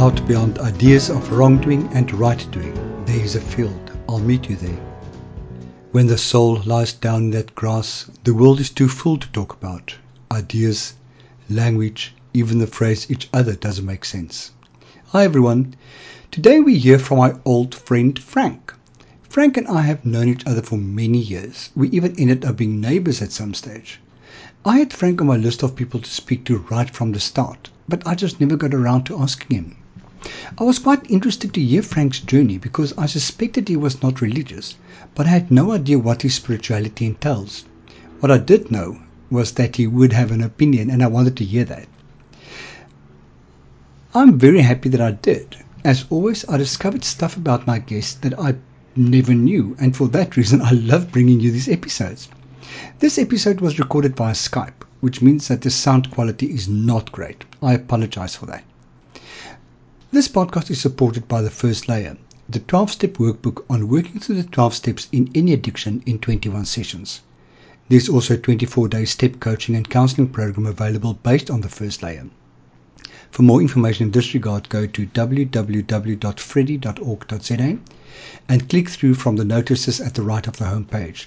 out beyond ideas of wrongdoing and right-doing. There is a field. I'll meet you there. When the soul lies down in that grass, the world is too full to talk about. Ideas, language, even the phrase each other doesn't make sense. Hi everyone. Today we hear from my old friend Frank. Frank and I have known each other for many years. We even ended up being neighbors at some stage. I had Frank on my list of people to speak to right from the start, but I just never got around to asking him. I was quite interested to hear Frank's journey because I suspected he was not religious, but I had no idea what his spirituality entails. What I did know was that he would have an opinion, and I wanted to hear that. I'm very happy that I did. As always, I discovered stuff about my guests that I never knew, and for that reason I love bringing you these episodes. This episode was recorded via Skype, which means that the sound quality is not great. I apologize for that. This podcast is supported by the first layer, the 12-step workbook on working through the 12 steps in any addiction in 21 sessions. There's also a 24-day step coaching and counseling program available based on the first layer. For more information in this regard, go to www.freddy.org.za and click through from the notices at the right of the homepage.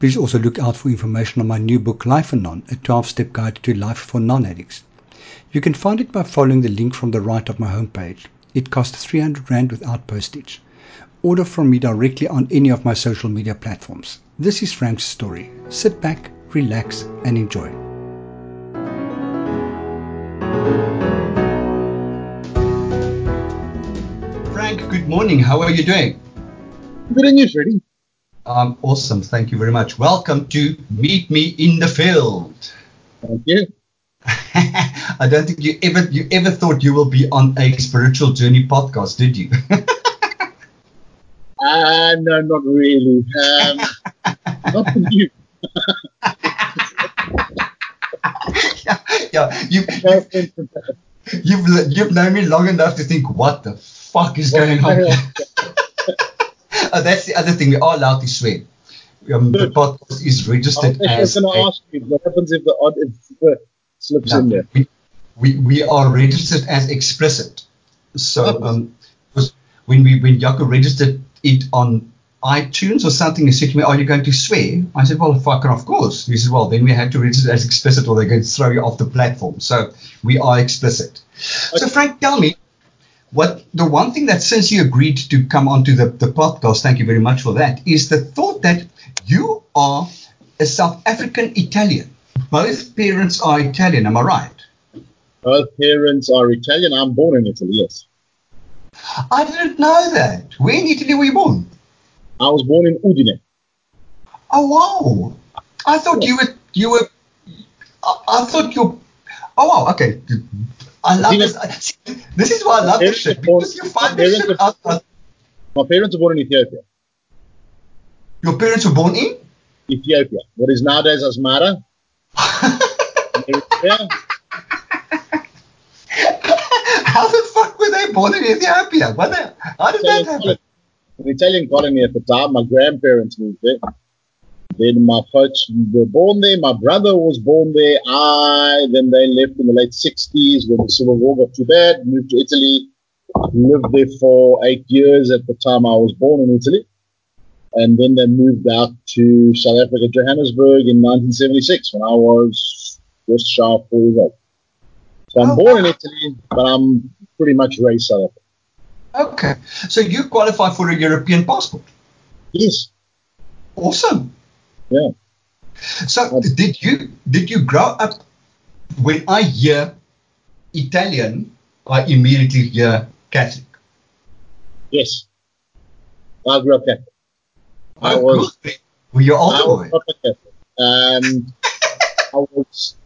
Please also look out for information on my new book, Life for Non, a 12-step guide to life for non-addicts. You can find it by following the link from the right of my homepage. It costs R300 without postage. Order from me directly on any of my social media platforms. This is Frank's story. Sit back, relax, and enjoy. Frank, good morning. How are you doing? Good, and you, Freddy? I'm awesome. Thank you very much. Welcome to Meet Me in the Field. Thank you. I don't think you ever thought you will be on a spiritual journey podcast, did you? No, not really. Not for you. Yeah. You've known me long enough to think, what the fuck is going on? Oh, that's the other thing. We are allowed to swear. The podcast is registered as. I was going to ask you, what happens if the odd slips in there? We are registered as explicit. So when Jaco registered it on iTunes or something, he said to me, "Are you going to swear?" I said, "Well, fucking, of course." He said, "Well, then we had to register as explicit, or they're going to throw you off the platform." So we are explicit. Okay. So Frank, tell me. What the one thing that since you agreed to come onto the podcast, thank you very much for that, is the thought that you are a South African Italian. Both parents are Italian, am I right? Both parents are Italian. I'm born in Italy, yes. I didn't know that. Where in Italy were you born? I was born in Udine. Oh wow. I thought okay. I love this. This is why I love this shit. Because you find this shit out. My parents were born in Ethiopia. Your parents were born in? Ethiopia. What is nowadays Asmara. Eritrea. How the fuck were they born in Ethiopia? How did that happen? An Italian colony at the time. My grandparents moved there. Then my folks were born there. My brother was born there. Then they left in the late 60s when the Civil War got too bad, moved to Italy, lived there for 8 years at the time I was born in Italy. And then they moved out to South Africa, Johannesburg in 1976 when I was just shy of 4 years old. So I'm born in Italy, but I'm pretty much raised South Africa. Okay. So you qualify for a European passport? Yes. Awesome. Yeah. So did you grow up? When I hear Italian, I immediately hear Catholic. Yes, I grew up Catholic. Were you older? I was Catholic. I was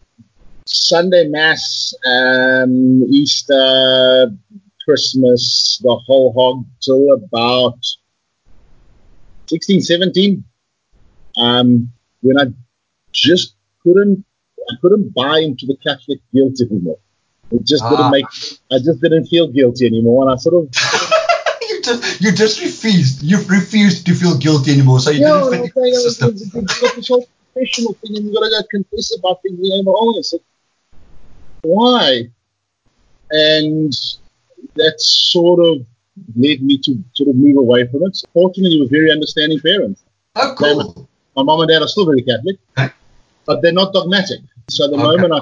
Sunday Mass, Easter, Christmas, the whole hog till about 16, 17. When I just couldn't buy into the Catholic guilt anymore. It just didn't make. I just didn't feel guilty anymore, and I sort of. you just refused. You've refused to feel guilty anymore, so you didn't fit the system. You've got this whole professional thing, and you've got to go confess about things. You know, why? And that sort of led me to sort of move away from it. So fortunately, it was very understanding parents. Oh, cool. My mom and dad are still very Catholic, but they're not dogmatic. So the moment I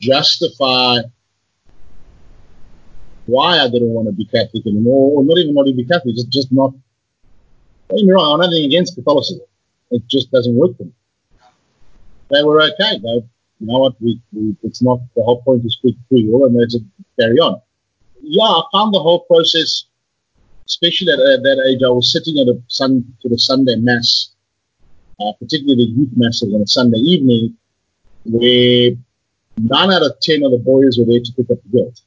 justify why I didn't want to be Catholic anymore, or not even want to be Catholic, it's just not, don't get me wrong, I'm nothing against Catholicism. It just doesn't work for me. They were okay. They, you know what, it's not the whole point to speak free will, and they just carry on. Yeah, I found the whole process, especially at that age. I was sitting at a Sunday mass, particularly the youth masses on a Sunday evening, where 9 out of 10 of the boys were there to pick up the girls.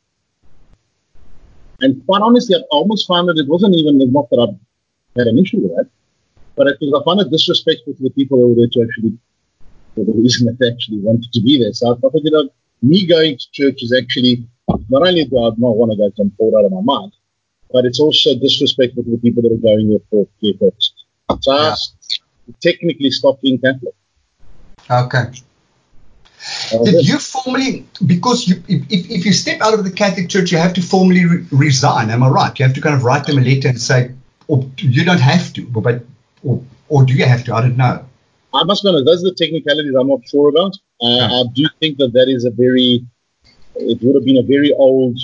And quite honestly, I almost found that it wasn't even, not that I had an issue with that, but it was, I found it disrespectful to the people that were there to actually, for the reason that they actually wanted to be there. So I figured, you know, me going to church is actually, not only do I not want to go and fall out of my mind, but it's also disrespectful to the people that are going there for care purposes. So I technically stopped being Catholic. Okay. Did you formally, because you, if you step out of the Catholic Church, you have to formally resign, am I right? You have to kind of write them a letter and say, or you don't have to, but or do you have to? I don't know. I must be honest, those are the technicalities I'm not sure about. I do think that is it would have been a very old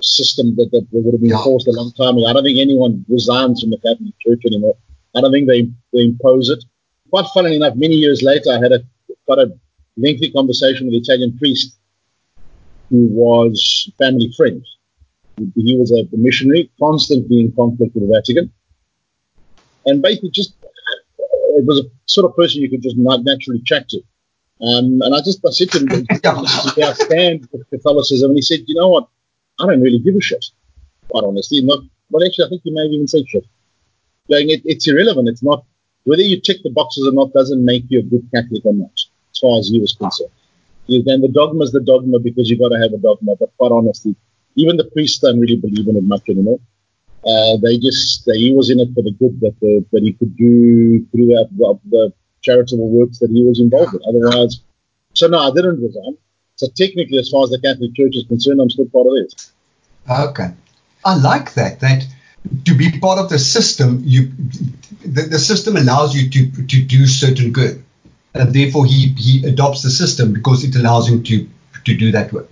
system that would have been enforced a long time ago. I don't think anyone resigns from the Catholic Church anymore. I don't think they impose it. Quite funnily enough, many years later, I had quite a lengthy conversation with an Italian priest who was family friend. He was a missionary, constantly in conflict with the Vatican. And basically it was a sort of person you could just naturally chat to. And I said to him, "Do I stand with Catholicism?" And he said, "You know what, I don't really give a shit, quite honestly." But actually, I think he may have even said shit. Going, it's irrelevant. It's not, whether you tick the boxes or not doesn't make you a good Catholic or not, as far as he was concerned. Then the dogma is the dogma because you've got to have a dogma. But quite honestly, even the priests don't really believe in it much anymore. He was in it for the good that he could do throughout the charitable works that he was involved in. Otherwise, so no, I didn't resign. So technically, as far as the Catholic Church is concerned, I'm still part of it. Okay, I like that to be part of the system. The system allows you to do certain good, and therefore he adopts the system because it allows him to do that work.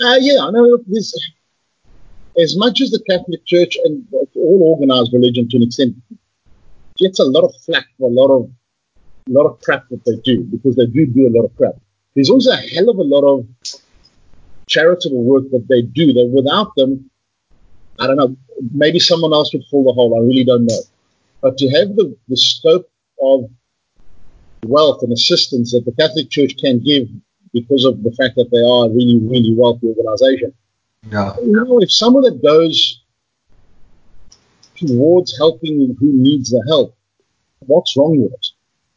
I know this. As much as the Catholic Church and all organized religion to an extent gets a lot of flack for a lot of crap that they do, because they do a lot of crap. There's also a hell of a lot of charitable work that they do that without them, I don't know, maybe someone else would fill the hole. I really don't know. But to have the scope of wealth and assistance that the Catholic Church can give because of the fact that they are a really, really wealthy organization. No. You know, if some of that goes towards helping who needs the help, what's wrong with it?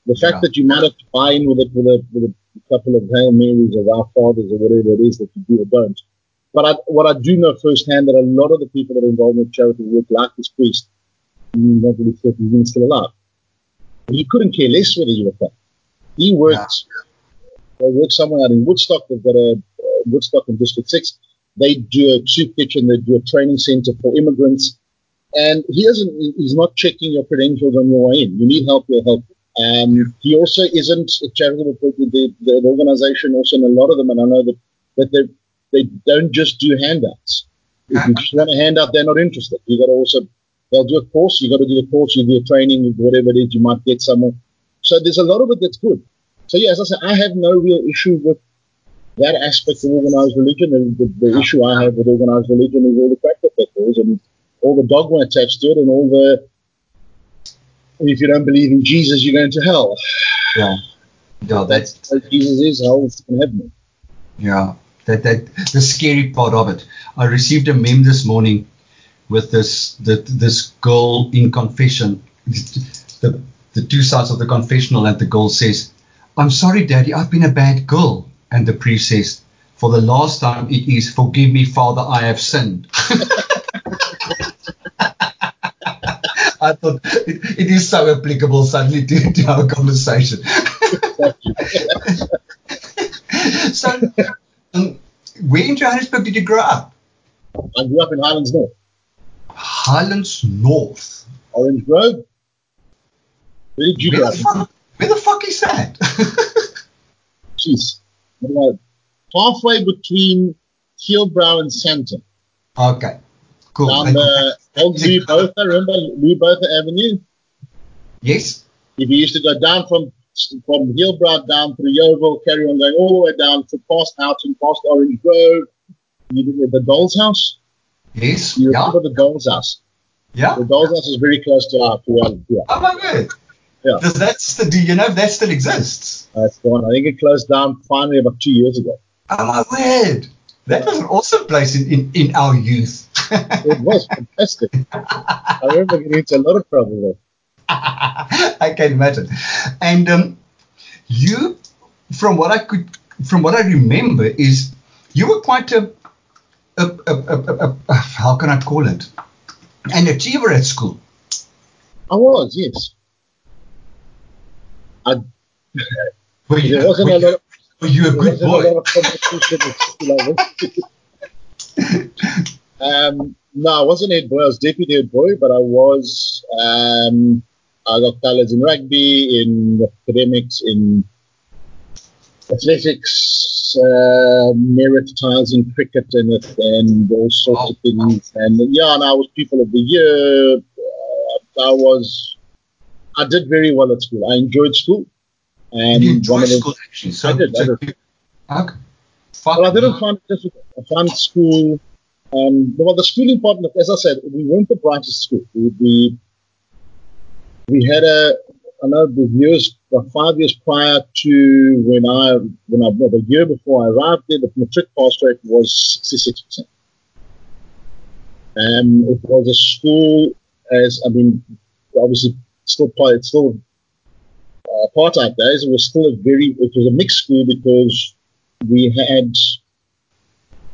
The fact that you might have to buy in with it with a couple of Hail Marys or Our Fathers or whatever it is that you do or don't. But what I do know firsthand, that a lot of the people that are involved in charitable work, like this priest, I'm not really sure if he's even still alive. He couldn't care less whether you were Catholic. He worked. They work somewhere out in Woodstock. They've got a Woodstock in District 6. They do a soup kitchen, they do a training center for immigrants. And he's not checking your credentials on your way in. You need help, we'll help you. He also isn't a charitable person. The organization also, and a lot of them, and I know that they don't just do handouts. If you just want a handout, they're not interested. You got to also, they'll do a course, you got to do the course, you do a training, whatever it is, you might get somewhere. So there's a lot of it that's good. So yeah, as I said, I have no real issue with that aspect of organized religion, and the issue I have with organized religion is all the crap that there is, and all the dogma attached to it, and all the, if you don't believe in Jesus, you're going to hell. Yeah, no, that's what Jesus is, hell is in heaven. Yeah, that the scary part of it. I received a meme this morning with this girl in confession, the two sides of the confessional, and the girl says, "I'm sorry, Daddy, I've been a bad girl." And the priest says, "For the last time it is, forgive me, Father, I have sinned." I thought it is so applicable suddenly to our conversation. So Where in Johannesburg did you grow up? I grew up in Highlands North. Highlands North. Orange Grove? Where did you grow up? Where the fuck is that? Jeez. Halfway between Hillbrow and Santa. Okay. Cool. Down the old Lou Botha, remember Lou Botha Avenue? Yes. If you used to go down from Hillbrow down through Yeovil, carry on going all the way down to past Houghton, past Orange Grove, the Dolls House. Yes. You remember the Dolls House? Yeah. The Dolls House is very close to our one. Oh my word. Yeah. Do you know if that still exists? That's the one. I think it closed down finally about 2 years ago. Oh my word. That was an awesome place in our youth. It was fantastic. I remember getting into a lot of trouble there. I can imagine. And you, from what I remember, is you were quite a how can I call it? An achiever at school. I was, yes. Were you a good boy? A lot of competition at school. No, I wasn't head boy. I was deputy head boy, but I was. I got colours in rugby, in academics, in athletics, merit tiles in cricket, and all sorts of things. And I was people of the year. I did very well at school. I enjoyed school. And you enjoyed school, actually. So I did. Okay. But I didn't find it difficult. I found school. The schooling part, as I said, we weren't the brightest school. We had about 5 years prior to the year before I arrived there, the matric pass rate was 66%. It was a school obviously still apartheid days. It was still it was a mixed school because we had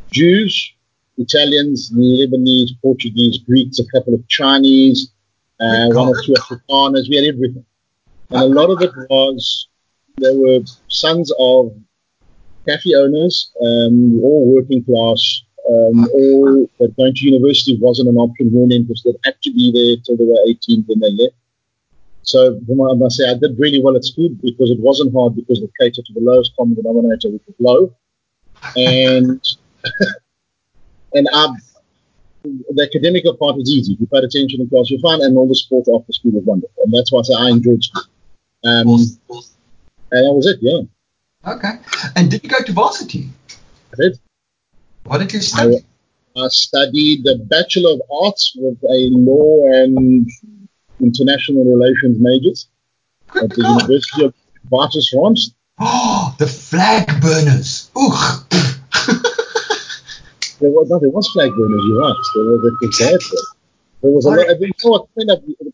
Jews, Italians, Lebanese, Portuguese, Greeks, a couple of Chinese, one or two Afrikaners. We had everything. And a lot of it was, they were sons of cafe owners, all working class, all that going to university wasn't an option for them because they'd had to be there till they were 18 when they left. So I must say I did really well at school because it wasn't hard because it catered to the lowest common denominator, which was low. And... the academic part was easy. If you paid attention in class, you're fine, and all the sport after school was wonderful. And that's why I say I enjoyed school. And that was it, yeah. Okay. And did you go to varsity? I did. What did you study? I studied the Bachelor of Arts with a law and international relations majors at the University of Västerås. Oh, the flag burners. Ugh. There was flag burners, you're right. There was a lot.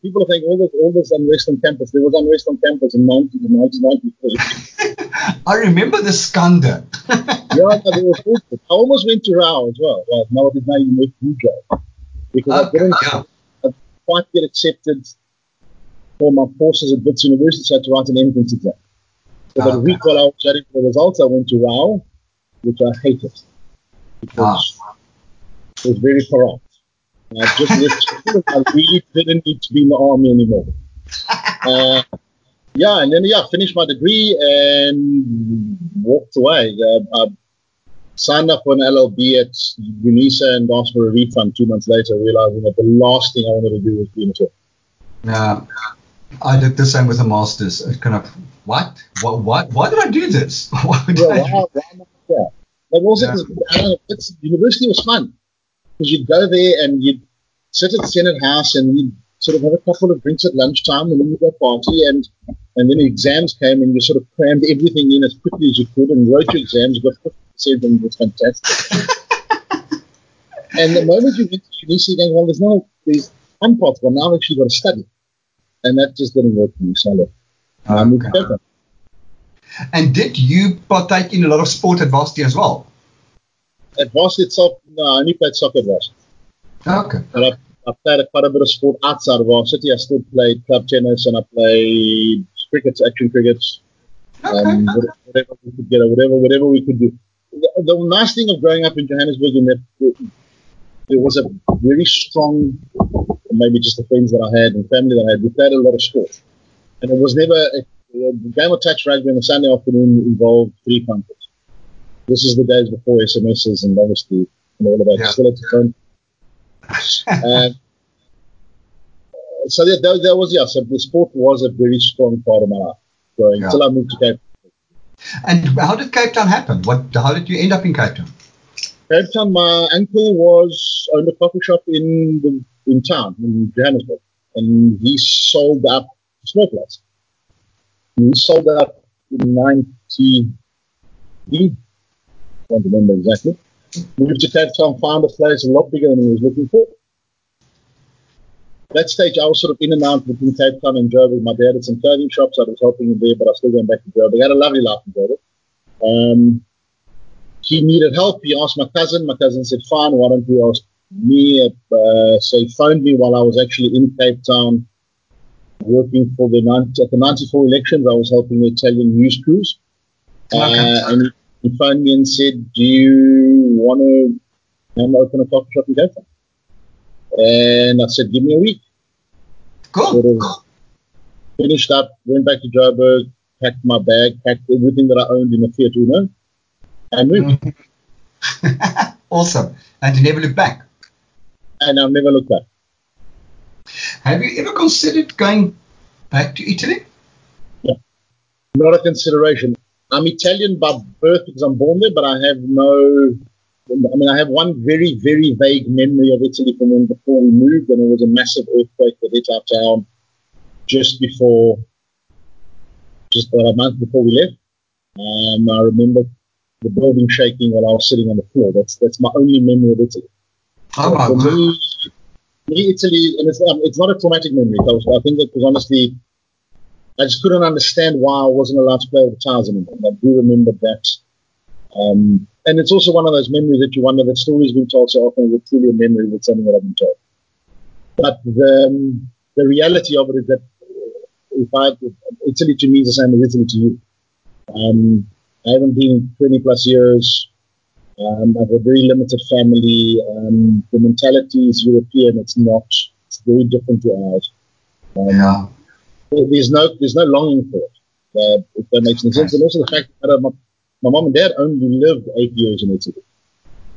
People are saying all this unrest on campus. There was unrest on campus in 1993. I remember the Skanda. There was awful. I almost went to Rao as well. Now you make me go. Because I didn't quite get accepted for my courses at Wits University, so I had to write an entrance exam. So the week while I was studying for the results, I went to Rao, which I hated. It was very corrupt. I just left. I really didn't need to be in the army anymore. And then I finished my degree and walked away. I signed up for an LLB at UNISA and asked for a refund 2 months later, realizing that the last thing I wanted to do was be in a tour. I did the same with the masters. Why did I do this? Why? But also, university was fun because you'd go there and you'd sit at the Senate House and you'd sort of have a couple of drinks at lunchtime and then you'd go party and then the exams came and you sort of crammed everything in as quickly as you could and wrote your exams, got 50% and it was fantastic. And the moment you went to university, you're going, there's one pathway, now I've actually got to study. And that just didn't work for me, so I moved over. And did you partake in a lot of sport at varsity as well? At varsity itself, no, I only played soccer at varsity. Okay. And I played quite a bit of sport outside of varsity. I still played club tennis and I played cricket, action cricket. Whatever we could do. the nice thing of growing up in Johannesburg in that there was a very strong, maybe just the friends that I had and family that I had, we played a lot of sport. And it was never, the game of touch rugby on a Sunday afternoon involved three countries. This is the days before SMSs and obviously and all of that. Yeah. Still at the phone. So that was, yeah, so the sport was a very strong part of my life growing until I moved to Cape Town. And how did Cape Town happen? How did you end up in Cape Town? Cape Town, my uncle owned a coffee shop in town, in Johannesburg, and he sold up snowplows. He sold up in 90, I don't remember exactly. Moved to Cape Town, found a place a lot bigger than he was looking for. At that stage, I was sort of in and out between Cape Town and Joburg. My dad had some clothing shops, I was helping him there, but I was still going back to Joburg. I had a lovely life in Joburg. He needed help. He asked my cousin. My cousin said, fine, why don't you ask me? So he phoned me while I was actually in Cape Town working for the 94 elections. I was helping the Italian news crews. And he phoned me and said, do you want to come open a coffee shop in Cape Town? And I said, give me a week. Cool. Sort of finished up, went back to Joburg, packed my bag, packed everything that I owned in a Fiat Uno. I moved. Awesome. And you never look back? And I've never looked back. Have you ever considered going back to Italy? No. Not a consideration. I'm Italian by birth because I'm born there, but I have one very, very vague memory of Italy from when before we moved, and it was a massive earthquake that hit our town just about a month before we left. I remember the building shaking while I was sitting on the floor. That's my only memory of Italy. For me, Italy, and it's not a traumatic memory. I think that because honestly, I just couldn't understand why I wasn't allowed to play with the Tigers anymore. I do remember that. And it's also one of those memories that you wonder that stories being told so often with truly a memory with something that I've been told. But the reality of it is that Italy to me is the same as Italy to you. I haven't been 20 plus years. I have a very limited family. The mentality is European. It's very different to ours. There's no longing for it. If that makes any sense. And also the fact that my mom and dad only lived 8 years in Italy.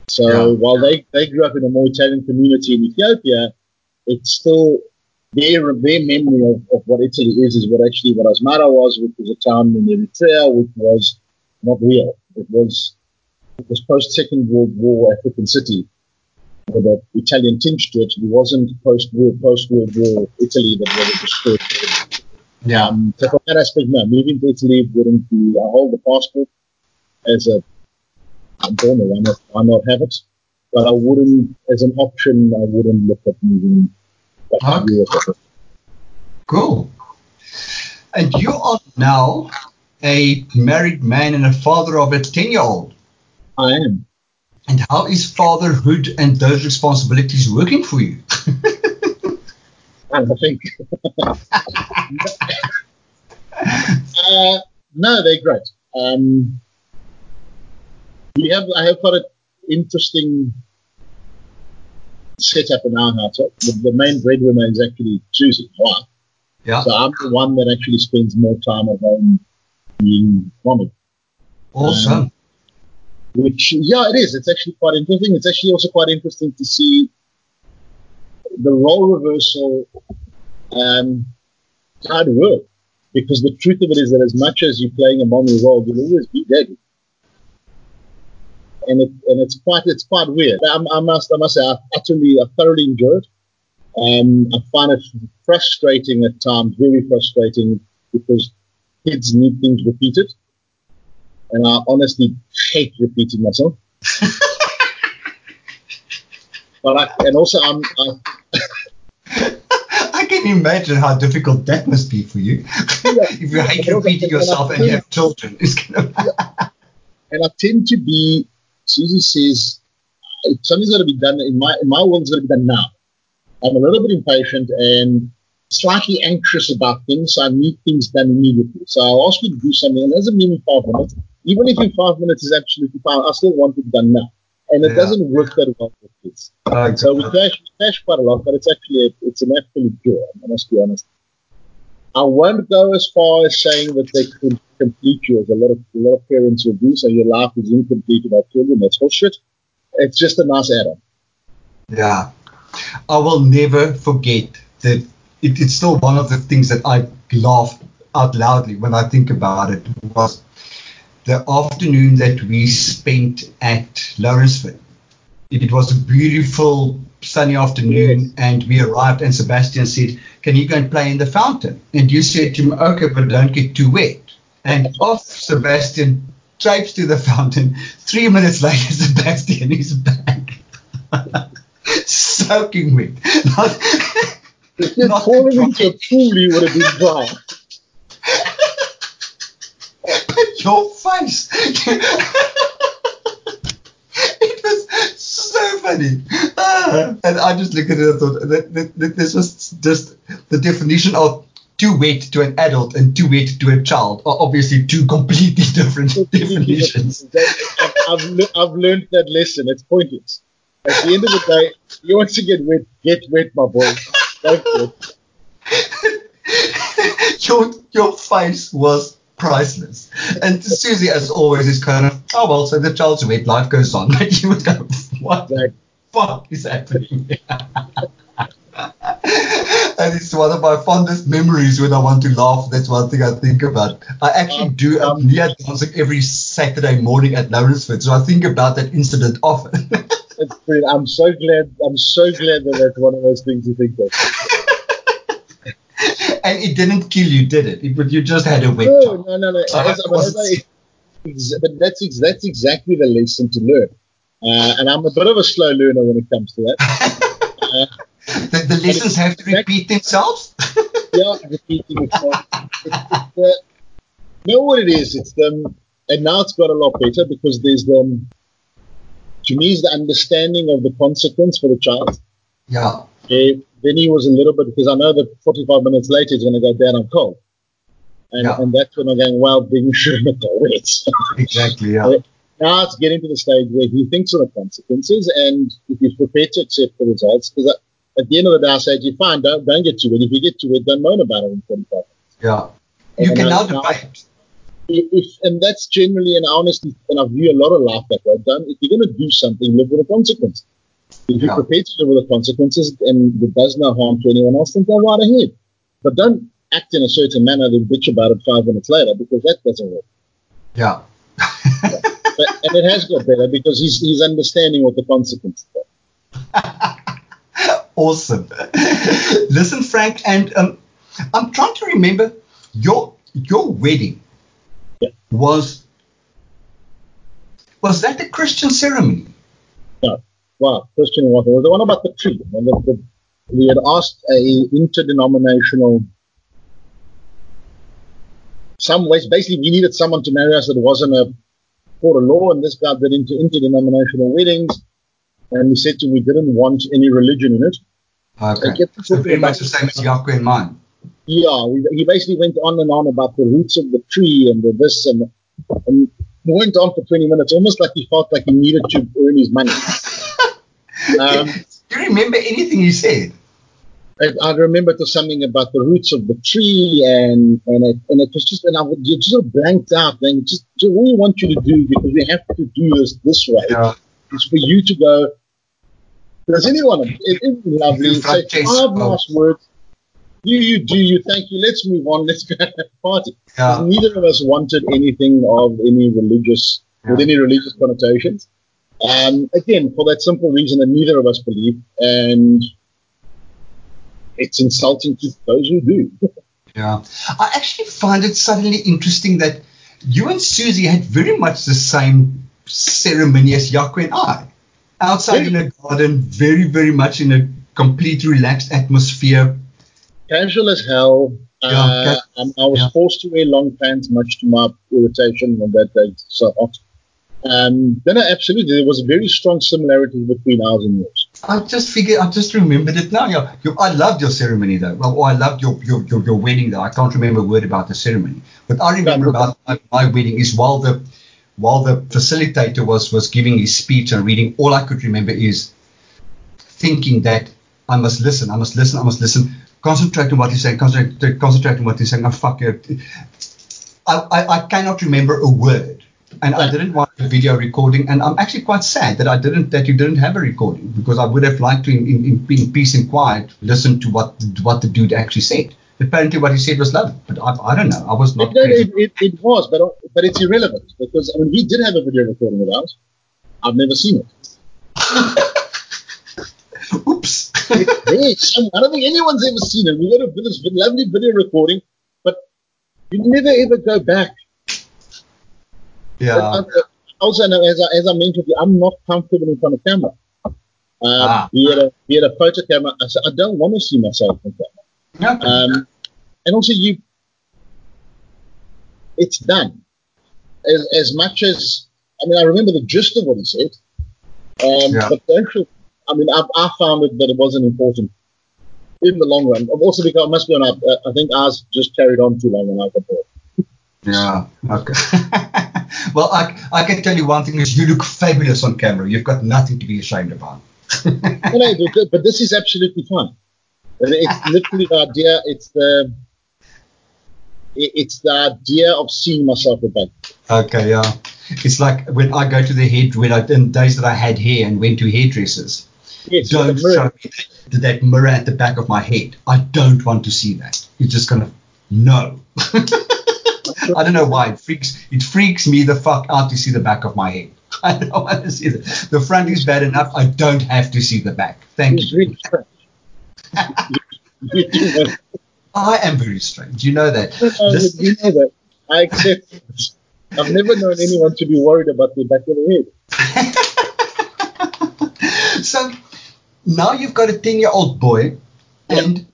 So while they grew up in a more Italian community in Ethiopia, it's still their memory of what Italy is what actually what Asmara was, which was a town in Eritrea, which was not real. It was post-Second World War African city with an Italian tinge to it. It wasn't post-World War Italy that was destroyed. So from that aspect, no, moving to Italy wouldn't be. I hold the passport as a donor. I not have it, but I wouldn't as an option. I wouldn't look at moving back to Europe. Cool. And you are now a married man and a father of a 10-year-old. I am. And how is fatherhood and those responsibilities working for you? I think. No, they're great. I have quite an interesting setup in our house. The main breadwinner is actually Susie. Wow. Yeah. So I'm the one that actually spends more time at home being mommy. Awesome. It is. It's actually quite interesting. It's actually also quite interesting to see the role reversal hard work, because the truth of it is that as much as you're playing a mommy role, you'll always be daddy. And it's quite weird. I must say, I thoroughly enjoy it. I find it frustrating at times, very frustrating, because kids need things repeated. And I honestly hate repeating myself. I can imagine how difficult that must be for you. If you hate repeating yourself and you have children. And I tend to be, Susie says, if something's got to be done, in my world it's got to be done now. I'm a little bit impatient and slightly anxious about things, so I need things done immediately. So I'll ask you to do something, and as a mini 5 minutes, Even if in 5 minutes is absolutely fine, I still want it done now. And it doesn't work that well with kids. So we clash quite a lot, but it's an absolute joy, I must be honest. I won't go as far as saying that they could complete you, as a lot of parents will do, so your life is incomplete without children. That's bullshit. It's just a nice add-on. Yeah. I will never forget that it's still one of the things that I laugh out loudly when I think about it was the afternoon that we spent at Lawrenceville. It was a beautiful sunny afternoon, and we arrived and Sebastian said, "Can you go and play in the fountain?" And you said to him, "Okay, but don't get too wet." And off Sebastian traipsed to the fountain. 3 minutes later, Sebastian is back. Soaking wet. If you poured him into a pool, you would have been dry. But your face. It was so funny. And I just looked at it and thought that this was just the definition of too wet to an adult and too wet to a child are obviously two completely different definitions. I've learned that lesson. It's pointless. At the end of the day, you want to get wet, my boy. Your face was priceless. And Susie, as always, is kind of, oh, well, so the child's wet, life goes on. But you would go, what the fuck is happening? And it's one of my fondest memories when I want to laugh. That's one thing I think about. I actually do a near dancing every Saturday morning at Lawrenceville, so I think about that incident often. It's brilliant. I'm so glad that that's one of those things you think of. And it didn't kill you, did it? But you just had a wet job. No. But that's exactly the lesson to learn. And I'm a bit of a slow learner when it comes to that. The lessons have to repeat themselves? Yeah, repeating itself. You know what it is? It's them, and now it's got a lot better because there's them. To me, is the understanding of the consequence for the child. Yeah. Then he was a little bit, because I know that 45 minutes later he's going to go, "Dad, I'm cold." And that's when I'm going, well, being sure that it's exactly, yeah. Now it's getting to the stage where he thinks of the consequences, and if he's prepared to accept the results, because at the end of the day, I say, fine, don't get too wet. If you get too wet, don't moan about it in 45 minutes. Yeah. You can now debate. And that's generally, and honestly, and I view a lot of life that way. If you're going to do something, live with the consequences. If you're prepared to live with the consequences and it does no harm to anyone else, then go right ahead. But don't act in a certain manner, then bitch about it 5 minutes later, because that doesn't work. Yeah. And it has got better because he's understanding what the consequences are. Awesome. Listen, Frank, and I'm trying to remember your wedding. Yeah. Was that the Christian ceremony? No. Wow, Christian water. It was the one about the tree. We had asked a interdenominational, some ways, basically we needed someone to marry us that wasn't a court of law, and this guy did interdenominational weddings, and we said to him we didn't want any religion in it. Okay. So pretty much the same as Yaku and mine. Yeah, he basically went on and on about the roots of the tree and the this, and we went on for 20 minutes, almost like he felt like he needed to earn his money. Do you remember anything he said? I remember it was something about the roots of the tree, and it was just, and you just blanked out, and just all we want you to do, because we have to do this way, is for you to go, does anyone, it's lovely, say 5 nice words, do you, thank you, let's move on, let's go have a party. Yeah. Neither of us wanted anything of any religious, with any religious connotations. Again, for that simple reason that neither of us believe, and it's insulting to those who do. Yeah. I actually find it suddenly interesting that you and Susie had very much the same ceremony as Yaku and I. Outside in a garden, very, very much in a complete relaxed atmosphere. Casual as hell. I was forced to wear long pants, much to my irritation on that day. So hot. No, absolutely. There was very strong similarities between ours and yours. I just remembered it now. I loved your ceremony, though. Well, I loved your wedding, though. I can't remember a word about the ceremony. But I remember about my wedding is while the while the facilitator was giving his speech and reading, all I could remember is thinking that I must listen, concentrate on what he's saying, concentrate on what he's saying. Oh, fuck it. I cannot remember a word. And I didn't want a video recording, and I'm actually quite sad that you didn't have a recording, because I would have liked to, in peace and quiet, listen to what the dude actually said. Apparently, what he said was love, but I don't know. I was not. It was, but it's irrelevant, because I mean, we did have a video recording of ours. I've never seen it. Oops. I don't think anyone's ever seen it. We got this lovely video recording, but you never ever go back. Yeah. Also, as I mentioned, I'm not comfortable in front of camera. We had a photo camera. So I don't want to see myself in camera. No. And also, it's done. As much as I remember the gist of what he said. But actually, I found it that it wasn't important in the long run. Also, because it must be on. I think ours just carried on too long, and I got bored. Yeah. Okay. Well, I can tell you one thing is you look fabulous on camera. You've got nothing to be ashamed about. But this is absolutely fine. It's literally the idea. It's the idea of seeing myself about. Okay. Yeah. It's like when I go to the head in days that I had hair and went to hairdressers. Yes, don't show me that mirror at the back of my head. I don't want to see that. You're just gonna no. I don't know why it freaks me the fuck out to see the back of my head. I don't want to see that. The front is bad enough. I don't have to see the back. Thank you. I am very strange. You know that. You know that. I accept it. I've never known anyone to be worried about the back of the head. So now you've got a 10-year-old boy, and.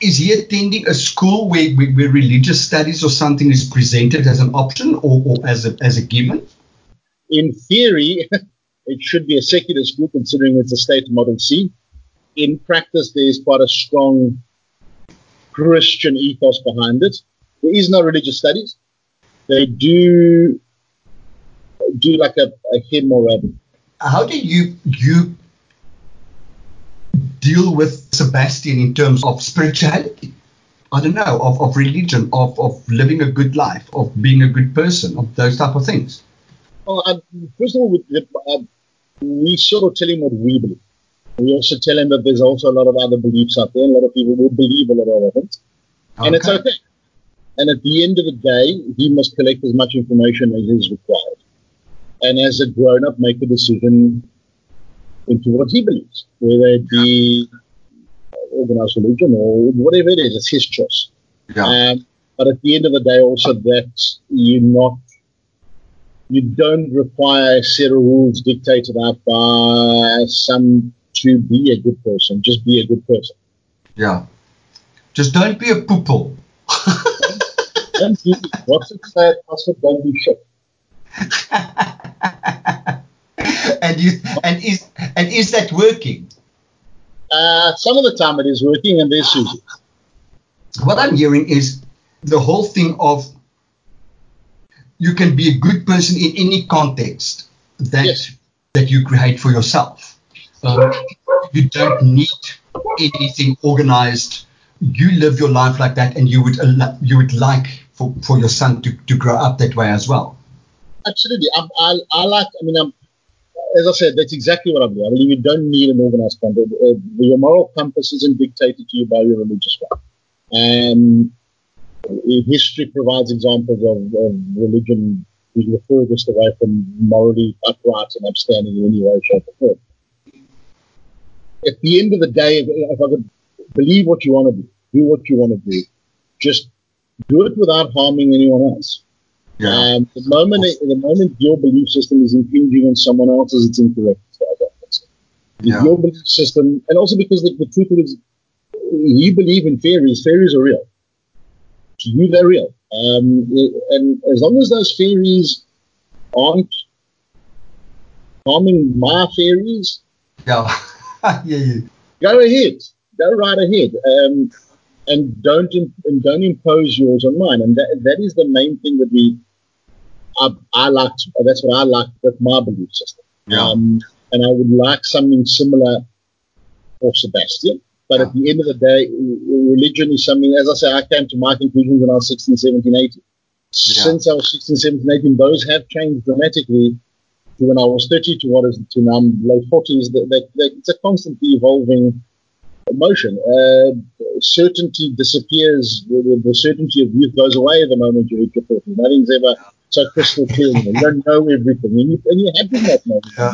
Is he attending a school where religious studies or something is presented as an option or as a given? In theory, it should be a secular school, considering it's a state Model C. In practice, there is quite a strong Christian ethos behind it. There is no religious studies. They do like a hymn or a... How do you deal with Sebastian in terms of spirituality, I don't know, of religion, of living a good life, of being a good person, of those type of things? Well, first of all, we sort of tell him what we believe. We also tell him that there's also a lot of other beliefs out there. A lot of people will believe a lot of other things. Okay. And it's okay. And at the end of the day, he must collect as much information as is required. And as a grown-up, make a decision into what he believes, whether it be organized religion or whatever it is, it's his choice. Yeah. But at the end of the day, also that you don't require a set of rules dictated out by some to be a good person. Just be a good person. Yeah. Just don't be a poople. What's it say? Don't be shit. And is that working? Some of the time it is working, and there's Susie. What I'm hearing is the whole thing of you can be a good person in any context that you create for yourself. You don't need anything organized. You live your life like that, and you would like for your son to grow up that way as well. Absolutely. As I said, that's exactly what I believe. I believe you don't need an organized compass. Your moral compass isn't dictated to you by your religious one. History provides examples of religion being the furthest away from morally upright and upstanding in any way, shape, or form. At the end of the day, if I could believe what you want to do what you want to do, just do it without harming anyone else. Yeah. The moment your belief system is impinging on someone else's, it's incorrect. Your belief system, and also because the truth is, you believe in fairies. Fairies are real. To you, they're real. And as long as those fairies aren't harming my fairies, go ahead, go right ahead. And don't impose yours on mine, and that is the main thing that we I like to, that's what I like with my belief system. Yeah. And I would like something similar for Sebastian. But at the end of the day, religion is something, as I say, I came to my conclusions when I was 16, 17, 18. Since I was 16, 17, 18, those have changed dramatically to when I was 30 to what is to now low 40s. It's a constantly evolving emotion. Certainty disappears. The certainty of youth goes away the moment you hit your 40. Nothing's ever so crystal clear. You don't know everything, and you're happy in that moment. Yeah.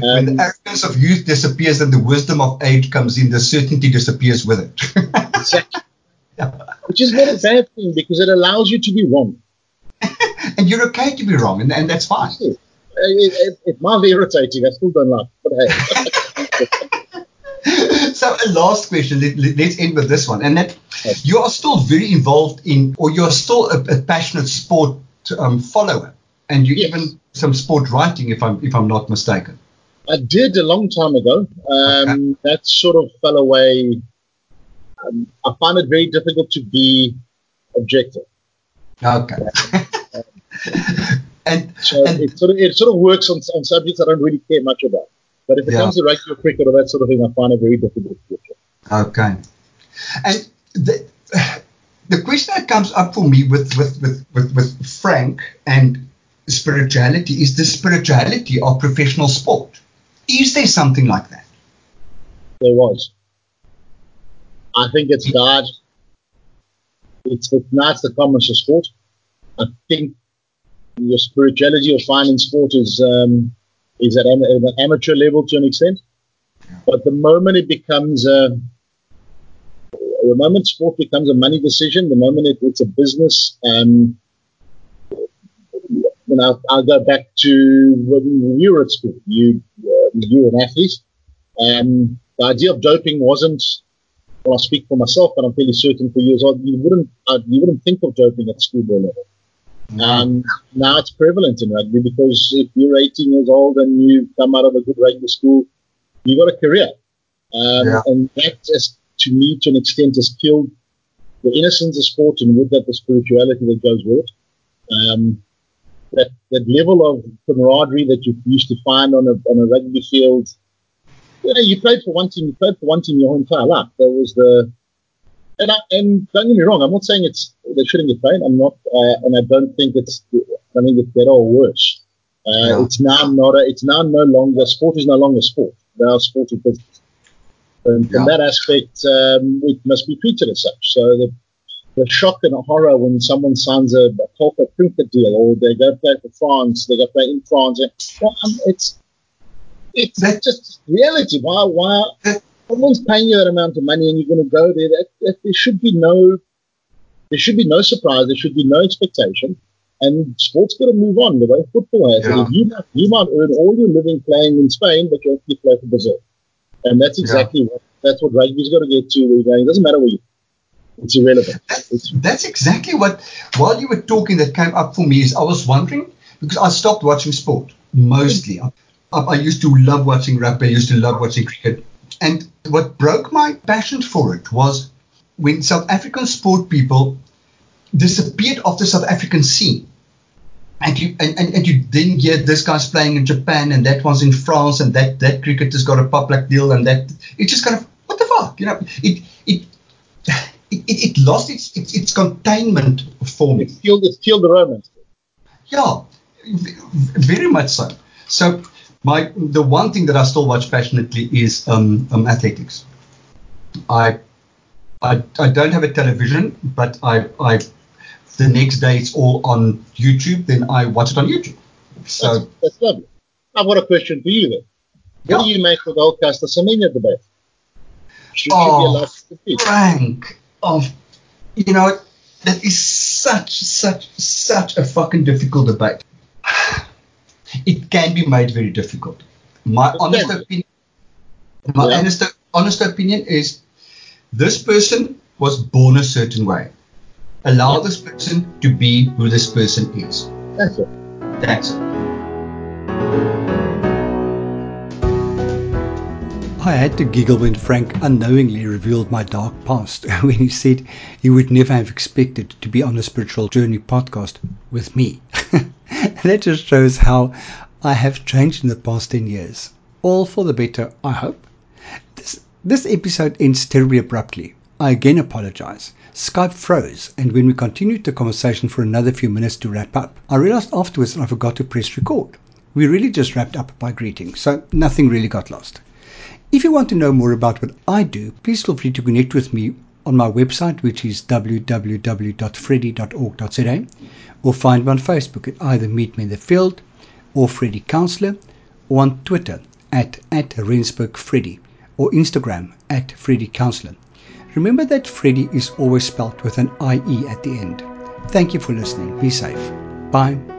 When the arrogance of youth disappears, then the wisdom of age comes in. The certainty disappears with it. Exactly. Yeah. Which is not a bad thing, because it allows you to be wrong. And you're okay to be wrong, and that's fine. It might be irritating. I still don't like it, but hey. So a last question. Let's end with this one. And that you are still very involved in, or you're still a passionate sport follower. And you even some sport writing, if I'm not mistaken. I did a long time ago. That sort of fell away. I find it very difficult to be objective. Okay. and so it sort of works on subjects I don't really care much about. But if it comes to rugby or cricket or that sort of thing, I find it very difficult to object. Okay. And the question that comes up for me with Frank and spirituality is the spirituality of professional sport. Is there something like that? There was. I think it's died. It's nice the commerce of sport. I think your spirituality or finding in sport is at an amateur level to an extent. But the moment it becomes sport becomes a money decision, the moment it's a business, I'll go back to when you were at school. You were an athlete. The idea of doping wasn't. Well, I speak for myself, but I'm fairly certain for you as well. You wouldn't think of doping at schoolboy level. Now it's prevalent in rugby, because if you're 18 years old and you come out of a good rugby school, you've got a career, and that is, to me, to an extent, has killed the innocence of sport, and with that, the spirituality that goes with it. That level of camaraderie that you used to find on a rugby field. You played for one team. You played for one team your entire life. There was and don't get me wrong. I'm not saying they shouldn't get paid. I'm not, and I don't think it's better or worse. It's now no longer sport is no longer sport. Now sport is business, and from that aspect, it must be treated as such. So the shock and the horror when someone signs a corporate cricket deal, or they go play for France, they go play in France, and it's that, just reality. Why? Someone's paying you that amount of money, and you're going to go there. There should be no surprise. There should be no expectation. And sport's got to move on the way football has. And you might earn all your living playing in Spain, but you have to play for Brazil. And that's exactly what rugby's got to get to. It doesn't matter where you. It's irrelevant. That's exactly what. While you were talking, that came up for me is I was wondering, because I stopped watching sport mostly. I used to love watching rugby, I used to love watching cricket. And what broke my passion for it was when South African sport people disappeared off the South African scene. And you then hear this guy's playing in Japan, and that one's in France, and that cricketer's got a public deal, and that it's just kind of, what the fuck? You know, it lost its containment for me. It killed the romance. Yeah. Very much so. So the one thing that I still watch passionately is athletics. I don't have a television, but I the next day it's all on YouTube. Then I watch it on YouTube. So that's lovely. I've got a question for you then. What do you make of the whole Caster Semenya debate? Should Frank, that is such a fucking difficult debate. It can be made very difficult. My honest opinion is this person was born a certain way. Allow this person to be who this person is. That's it. That's it. I had to giggle when Frank unknowingly revealed my dark past when he said he would never have expected to be on a spiritual journey podcast with me. That just shows how I have changed in the past 10 years. All for the better, I hope. This episode ends terribly abruptly. I again apologize. Skype froze, and when we continued the conversation for another few minutes to wrap up, I realized afterwards that I forgot to press record. We really just wrapped up by greeting, so nothing really got lost. If you want to know more about what I do, please feel free to connect with me on my website, which is www.freddy.org.za, or find me on Facebook at either Meet Me in the Field or Freddy Counselor, or on Twitter at RensburgFreddy, or Instagram at Freddy Counselor. Remember that Freddy is always spelled with an IE at the end. Thank you for listening. Be safe. Bye.